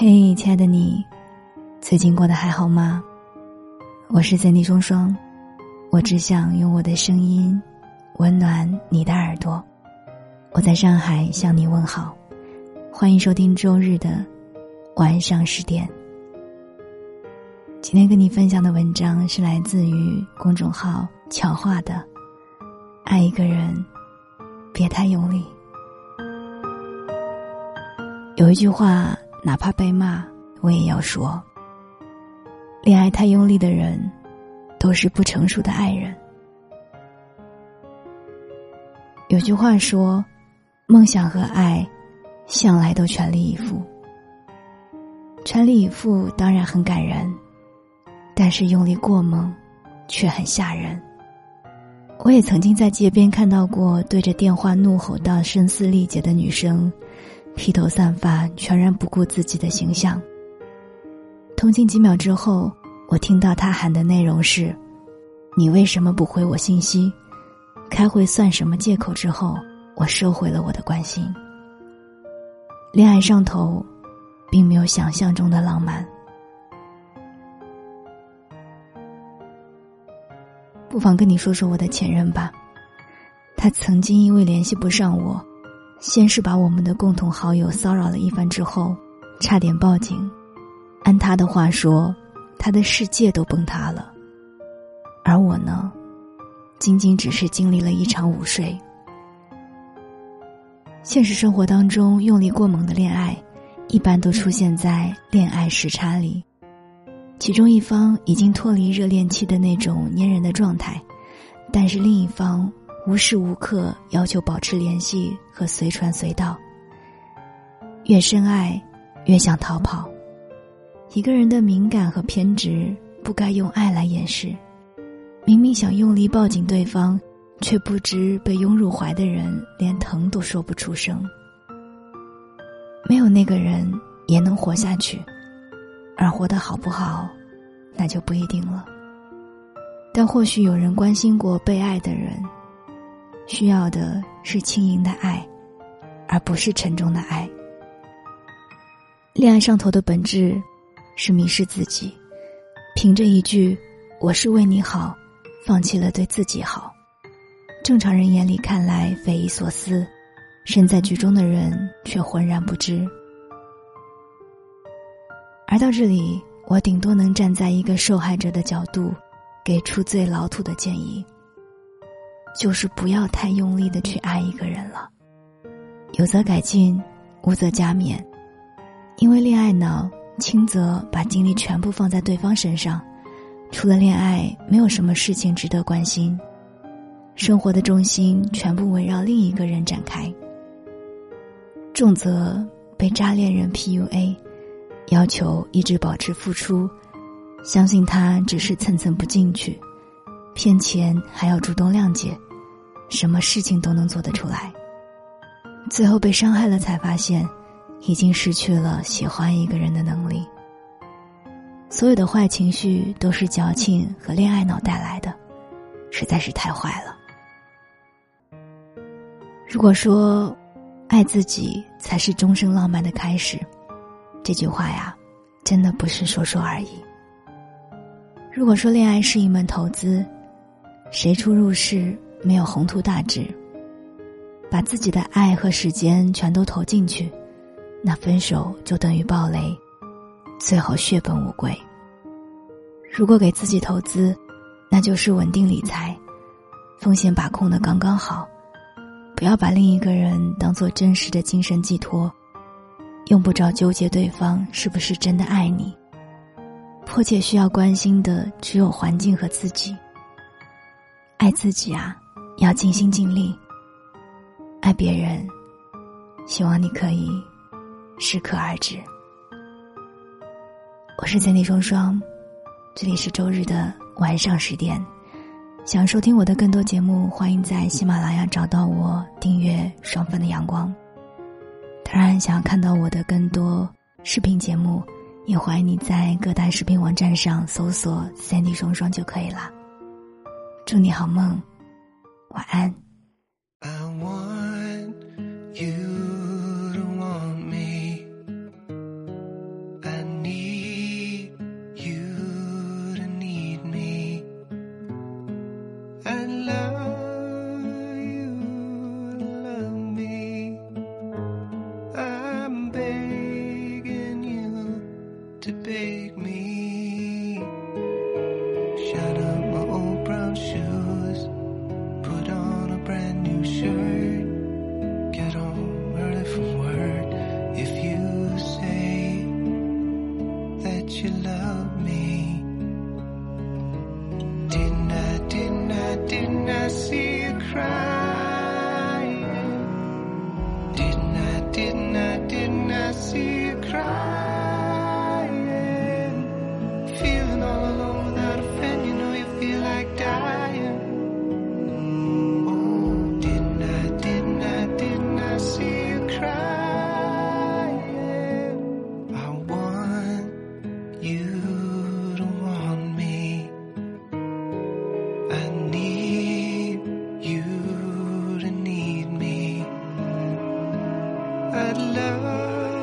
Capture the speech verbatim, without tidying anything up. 嘿，亲爱的你，最近过得还好吗？我是Zenny钟双，我只想用我的声音温暖你的耳朵。我在上海向你问好，欢迎收听周日的晚上十点。今天跟你分享的文章是来自于公众号巧话的“爱一个人，别太用力”。有一句话，哪怕被骂，我也要说：恋爱太用力的人，都是不成熟的爱人。有句话说，梦想和爱向来都全力以赴。全力以赴当然很感人，但是用力过猛却很吓人。我也曾经在街边看到过对着电话怒吼到声嘶力竭的女生，披头散发，全然不顾自己的形象。通信几秒之后，我听到她喊的内容是：你为什么不回我信息？开会算什么借口？之后我收回了我的关心。恋爱上头并没有想象中的浪漫。不妨跟你说说我的前任吧，他曾经因为联系不上我，先是把我们的共同好友骚扰了一番，之后差点报警。按他的话说，他的世界都崩塌了。而我呢，仅仅只是经历了一场午睡。现实生活当中，用力过猛的恋爱一般都出现在恋爱时差里，其中一方已经脱离热恋期的那种黏人的状态，但是另一方无时无刻要求保持联系和随传随到。越深爱越想逃跑。一个人的敏感和偏执不该用爱来掩饰。明明想用力抱紧对方，却不知被拥入怀的人连疼都说不出声。没有那个人也能活下去，而活得好不好，那就不一定了。但或许有人关心过被爱的人，需要的是轻盈的爱，而不是沉重的爱。恋爱上头的本质是迷失自己，凭着一句“我是为你好”，放弃了对自己好。正常人眼里看来匪夷所思，身在局中的人却浑然不知。而到这里，我顶多能站在一个受害者的角度，给出最老土的建议，就是不要太用力的去爱一个人了。有则改进，无则加勉。因为恋爱呢，轻则把精力全部放在对方身上，除了恋爱，没有什么事情值得关心。生活的重心全部围绕另一个人展开。重则被渣恋人 P U A， 要求一直保持付出，相信他只是蹭蹭不进去，骗钱还要主动谅解，什么事情都能做得出来。最后被伤害了才发现，已经失去了喜欢一个人的能力。所有的坏情绪都是矫情和恋爱脑带来的，实在是太坏了。如果说爱自己才是终生浪漫的开始，这句话呀，真的不是说说而已。如果说恋爱是一门投资，谁出入市没有宏图大志，把自己的爱和时间全都投进去，那分手就等于暴雷，最后血本无归。如果给自己投资，那就是稳定理财，风险把控的刚刚好，不要把另一个人当作真实的精神寄托，用不着纠结对方是不是真的爱你。迫切需要关心的只有环境和自己。爱自己啊，要尽心尽力。爱别人，希望你可以适可而止。我是Zenny双双，这里是周日的晚上十点。想收听我的更多节目，欢迎在喜马拉雅找到我，订阅双份的阳光。当然，想要看到我的更多视频节目，也欢迎你在各大视频网站上搜索 Zenny 双双就可以了。祝你好梦，晚安。 I want you to want me at love.